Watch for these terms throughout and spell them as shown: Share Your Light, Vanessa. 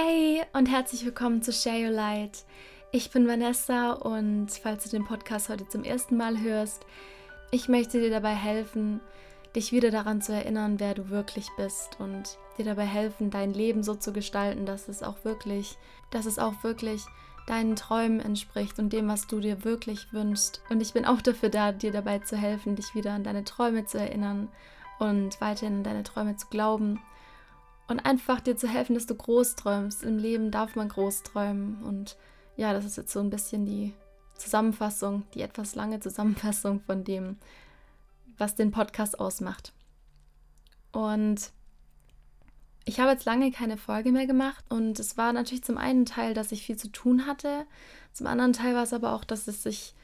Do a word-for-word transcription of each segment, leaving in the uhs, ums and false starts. Hey und herzlich willkommen zu Share Your Light. Ich bin Vanessa und falls du den Podcast heute zum ersten Mal hörst, ich möchte dir dabei helfen, dich wieder daran zu erinnern, wer du wirklich bist und dir dabei helfen, dein Leben so zu gestalten, dass es auch wirklich, dass es auch wirklich deinen Träumen entspricht und dem, was du dir wirklich wünschst. Und ich bin auch dafür da, dir dabei zu helfen, dich wieder an deine Träume zu erinnern und weiterhin an deine Träume zu glauben. Und einfach dir zu helfen, dass du groß träumst. Im Leben darf man groß träumen. Und ja, das ist jetzt so ein bisschen die Zusammenfassung, die etwas lange Zusammenfassung von dem, was den Podcast ausmacht. Und ich habe jetzt lange keine Folge mehr gemacht. Und es war natürlich zum einen Teil, dass ich viel zu tun hatte. Zum anderen Teil war es aber auch, dass es sich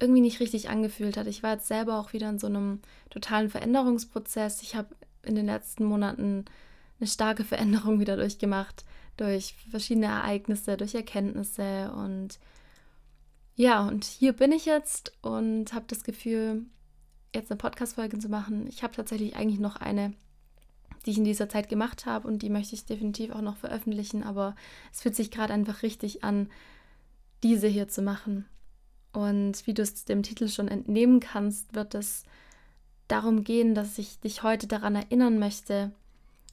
irgendwie nicht richtig angefühlt hat. Ich war jetzt selber auch wieder in so einem totalen Veränderungsprozess. Ich habe in den letzten Monaten eine starke Veränderung wieder durchgemacht, durch verschiedene Ereignisse, durch Erkenntnisse und ja, und hier bin ich jetzt und habe das Gefühl, jetzt eine Podcast-Folge zu machen. Ich habe tatsächlich eigentlich noch eine, die ich in dieser Zeit gemacht habe und die möchte ich definitiv auch noch veröffentlichen, aber es fühlt sich gerade einfach richtig an, diese hier zu machen. Und wie du es dem Titel schon entnehmen kannst, wird es darum gehen, dass ich dich heute daran erinnern möchte,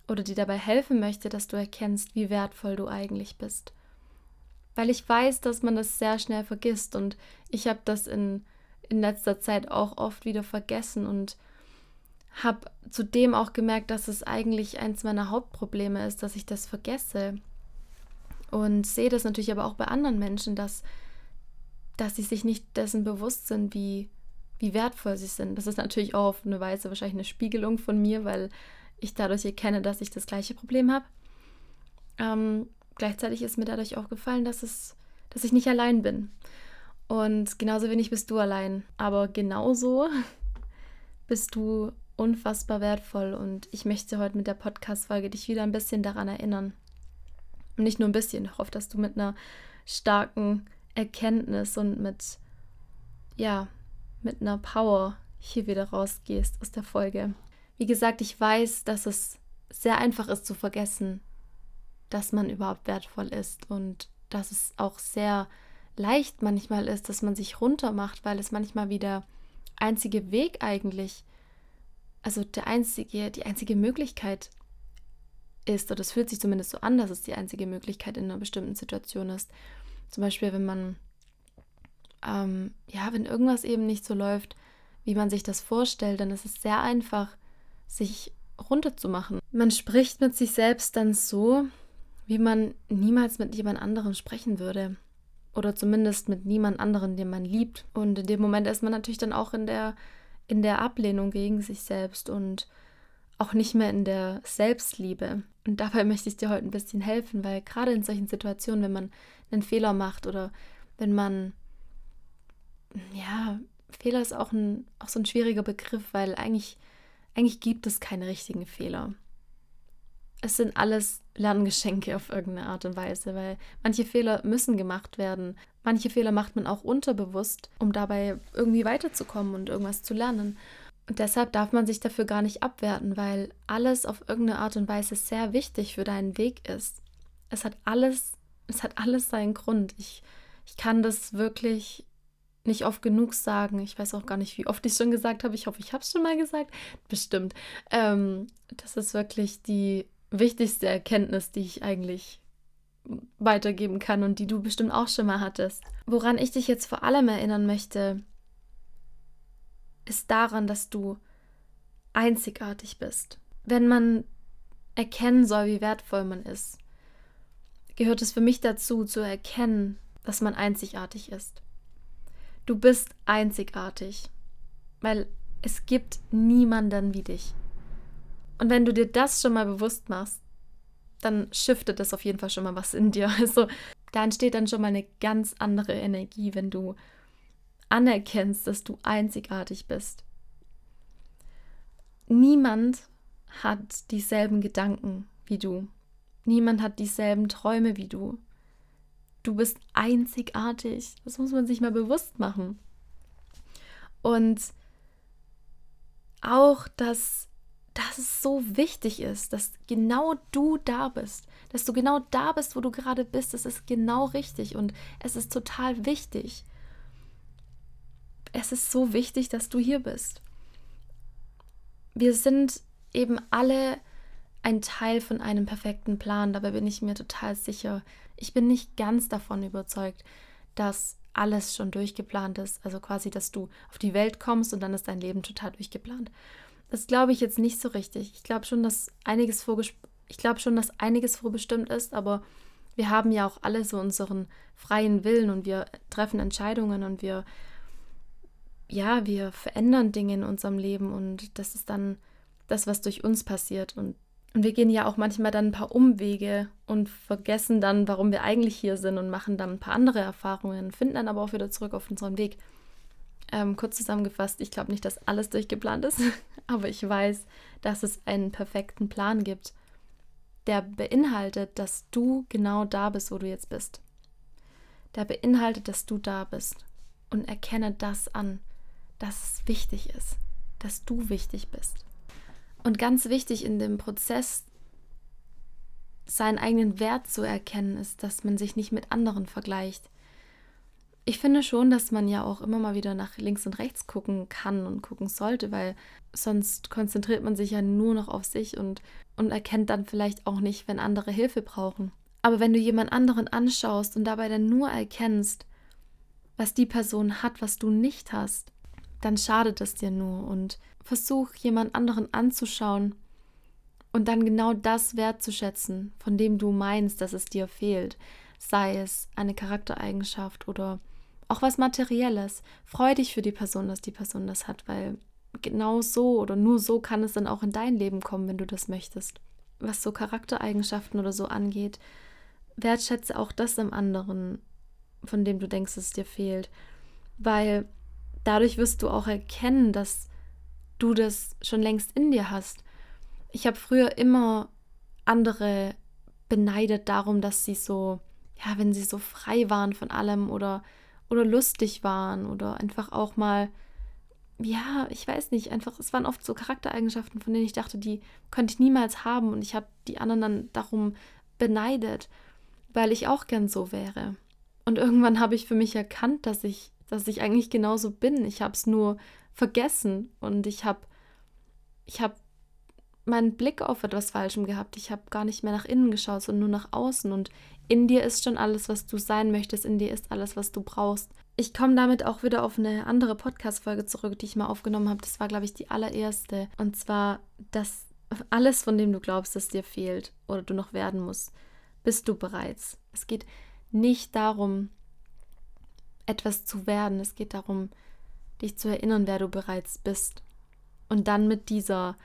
oder dir dabei helfen möchte, dass du erkennst, wie wertvoll du eigentlich bist. Weil ich weiß, dass man das sehr schnell vergisst und ich habe das in, in letzter Zeit auch oft wieder vergessen und habe zudem auch gemerkt, dass es eigentlich eins meiner Hauptprobleme ist, dass ich das vergesse. Und sehe das natürlich aber auch bei anderen Menschen, dass, dass sie sich nicht dessen bewusst sind, wie, wie wertvoll sie sind. Das ist natürlich auch auf eine Weise wahrscheinlich eine Spiegelung von mir, weil ich dadurch erkenne, dass ich das gleiche Problem habe. Ähm, gleichzeitig ist mir dadurch auch gefallen, dass, es, dass ich nicht allein bin. Und genauso wenig bist du allein. Aber genauso bist du unfassbar wertvoll. Und ich möchte heute mit der Podcast-Folge dich wieder ein bisschen daran erinnern. Und nicht nur ein bisschen, ich hoffe, dass du mit einer starken Erkenntnis und mit, ja, mit einer Power hier wieder rausgehst aus der Folge. Wie gesagt, ich weiß, dass es sehr einfach ist zu vergessen, dass man überhaupt wertvoll ist und dass es auch sehr leicht manchmal ist, dass man sich runtermacht, weil es manchmal wie der einzige Weg eigentlich, also der einzige, die einzige Möglichkeit ist, oder es fühlt sich zumindest so an, dass es die einzige Möglichkeit in einer bestimmten Situation ist. Zum Beispiel, wenn man, ähm, ja, wenn irgendwas eben nicht so läuft, wie man sich das vorstellt, dann ist es sehr einfach, sich runterzumachen. Man spricht mit sich selbst dann so, wie man niemals mit jemand anderem sprechen würde. Oder zumindest mit niemand anderem, den man liebt. Und in dem Moment ist man natürlich dann auch in der, in der Ablehnung gegen sich selbst und auch nicht mehr in der Selbstliebe. Und dabei möchte ich dir heute ein bisschen helfen, weil gerade in solchen Situationen, wenn man einen Fehler macht oder wenn man, ja, Fehler ist auch, ein, auch so ein schwieriger Begriff, weil eigentlich Eigentlich gibt es keine richtigen Fehler. Es sind alles Lerngeschenke auf irgendeine Art und Weise, weil manche Fehler müssen gemacht werden. Manche Fehler macht man auch unterbewusst, um dabei irgendwie weiterzukommen und irgendwas zu lernen. Und deshalb darf man sich dafür gar nicht abwerten, weil alles auf irgendeine Art und Weise sehr wichtig für deinen Weg ist. Es hat alles, es hat alles seinen Grund. Ich, ich kann das wirklich nicht oft genug sagen. Ich weiß auch gar nicht, wie oft ich schon gesagt habe. Ich hoffe, ich habe es schon mal gesagt. Bestimmt. Ähm, das ist wirklich die wichtigste Erkenntnis, die ich eigentlich weitergeben kann und die du bestimmt auch schon mal hattest. Woran ich dich jetzt vor allem erinnern möchte, ist daran, dass du einzigartig bist. Wenn man erkennen soll, wie wertvoll man ist, gehört es für mich dazu, zu erkennen, dass man einzigartig ist. Du bist einzigartig, weil es gibt niemanden wie dich. Und wenn du dir das schon mal bewusst machst, dann shiftet das auf jeden Fall schon mal was in dir. Also da entsteht dann schon mal eine ganz andere Energie, wenn du anerkennst, dass du einzigartig bist. Niemand hat dieselben Gedanken wie du. Niemand hat dieselben Träume wie du. Du bist einzigartig. Das muss man sich mal bewusst machen. Und auch, dass dass es so wichtig ist, dass genau du da bist, dass du genau da bist, wo du gerade bist. Das ist genau richtig und es ist total wichtig. Es ist so wichtig, dass du hier bist. Wir sind eben alle ein Teil von einem perfekten Plan, dabei bin ich mir total sicher. Ich bin nicht ganz davon überzeugt, dass alles schon durchgeplant ist, also quasi, dass du auf die Welt kommst und dann ist dein Leben total durchgeplant. Das glaube ich jetzt nicht so richtig. Ich glaube schon, dass einiges vorges- ich glaube schon, dass einiges vorbestimmt ist, aber wir haben ja auch alle so unseren freien Willen und wir treffen Entscheidungen und wir, ja, wir verändern Dinge in unserem Leben und das ist dann das, was durch uns passiert. Und, und wir gehen ja auch manchmal dann ein paar Umwege und vergessen dann, warum wir eigentlich hier sind und machen dann ein paar andere Erfahrungen, finden dann aber auch wieder zurück auf unseren Weg. Ähm, kurz zusammengefasst, ich glaube nicht, dass alles durchgeplant ist, aber ich weiß, dass es einen perfekten Plan gibt, der beinhaltet, dass du genau da bist, wo du jetzt bist. Der beinhaltet, dass du da bist und erkenne das an, dass es wichtig ist, dass du wichtig bist. Und ganz wichtig in dem Prozess, seinen eigenen Wert zu erkennen, ist, dass man sich nicht mit anderen vergleicht. Ich finde schon, dass man ja auch immer mal wieder nach links und rechts gucken kann und gucken sollte, weil sonst konzentriert man sich ja nur noch auf sich und, und erkennt dann vielleicht auch nicht, wenn andere Hilfe brauchen. Aber wenn du jemand anderen anschaust und dabei dann nur erkennst, was die Person hat, was du nicht hast, dann schadet es dir nur und versuch, jemand anderen anzuschauen und dann genau das wertzuschätzen, von dem du meinst, dass es dir fehlt. Sei es eine Charaktereigenschaft oder auch was Materielles. Freu dich für die Person, dass die Person das hat, weil genau so oder nur so kann es dann auch in dein Leben kommen, wenn du das möchtest. Was so Charaktereigenschaften oder so angeht, wertschätze auch das im anderen, von dem du denkst, dass es dir fehlt. Weil dadurch wirst du auch erkennen, dass du das schon längst in dir hast. Ich habe früher immer andere beneidet darum, dass sie so, ja, wenn sie so frei waren von allem oder, oder lustig waren oder einfach auch mal, ja, ich weiß nicht, einfach, es waren oft so Charaktereigenschaften, von denen ich dachte, die könnte ich niemals haben und ich habe die anderen dann darum beneidet, weil ich auch gern so wäre. Und irgendwann habe ich für mich erkannt, dass ich, dass ich eigentlich genauso bin. Ich habe es nur vergessen und ich habe, ich habe meinen Blick auf etwas Falschem gehabt. Ich habe gar nicht mehr nach innen geschaut, sondern nur nach außen. Und in dir ist schon alles, was du sein möchtest. In dir ist alles, was du brauchst. Ich komme damit auch wieder auf eine andere Podcast-Folge zurück, die ich mal aufgenommen habe. Das war, glaube ich, die allererste. Und zwar, dass alles, von dem du glaubst, dass dir fehlt oder du noch werden musst, bist du bereits. Es geht nicht darum, etwas zu werden. Es geht darum, dich zu erinnern, wer du bereits bist. Und dann mit dieser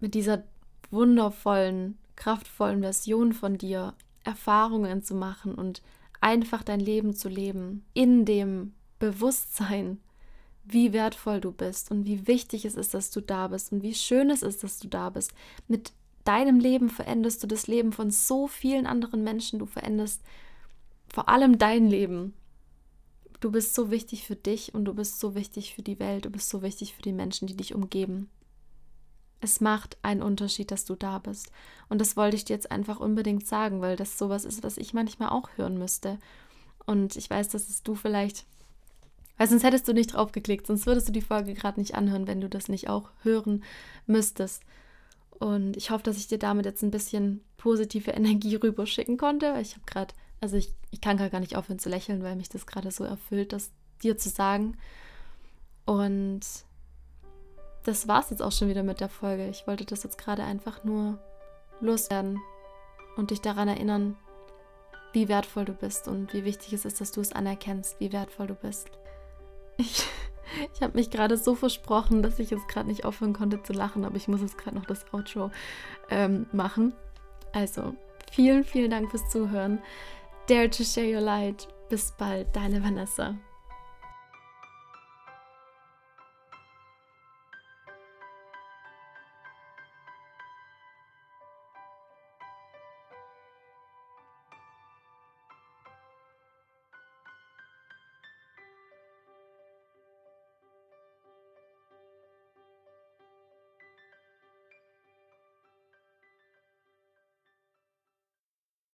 mit dieser wundervollen, kraftvollen Version von dir Erfahrungen zu machen und einfach dein Leben zu leben, in dem Bewusstsein, wie wertvoll du bist und wie wichtig es ist, dass du da bist und wie schön es ist, dass du da bist. Mit deinem Leben veränderst du das Leben von so vielen anderen Menschen. Du veränderst vor allem dein Leben. Du bist so wichtig für dich und du bist so wichtig für die Welt. Du bist so wichtig für die Menschen, die dich umgeben. Es macht einen Unterschied, dass du da bist. Und das wollte ich dir jetzt einfach unbedingt sagen, weil das sowas ist, was ich manchmal auch hören müsste. Und ich weiß, dass es du vielleicht, weil sonst hättest du nicht drauf geklickt, sonst würdest du die Folge gerade nicht anhören, wenn du das nicht auch hören müsstest. Und ich hoffe, dass ich dir damit jetzt ein bisschen positive Energie rüberschicken konnte, weil ich habe gerade, also ich, ich kann gar nicht aufhören zu lächeln, weil mich das gerade so erfüllt, das dir zu sagen. Und das war's jetzt auch schon wieder mit der Folge. Ich wollte das jetzt gerade einfach nur loswerden und dich daran erinnern, wie wertvoll du bist und wie wichtig es ist, dass du es anerkennst, wie wertvoll du bist. Ich, ich habe mich gerade so versprochen, dass ich jetzt gerade nicht aufhören konnte zu lachen, aber ich muss jetzt gerade noch das Outro ähm, machen. Also, vielen, vielen Dank fürs Zuhören. Dare to share your light. Bis bald, deine Vanessa.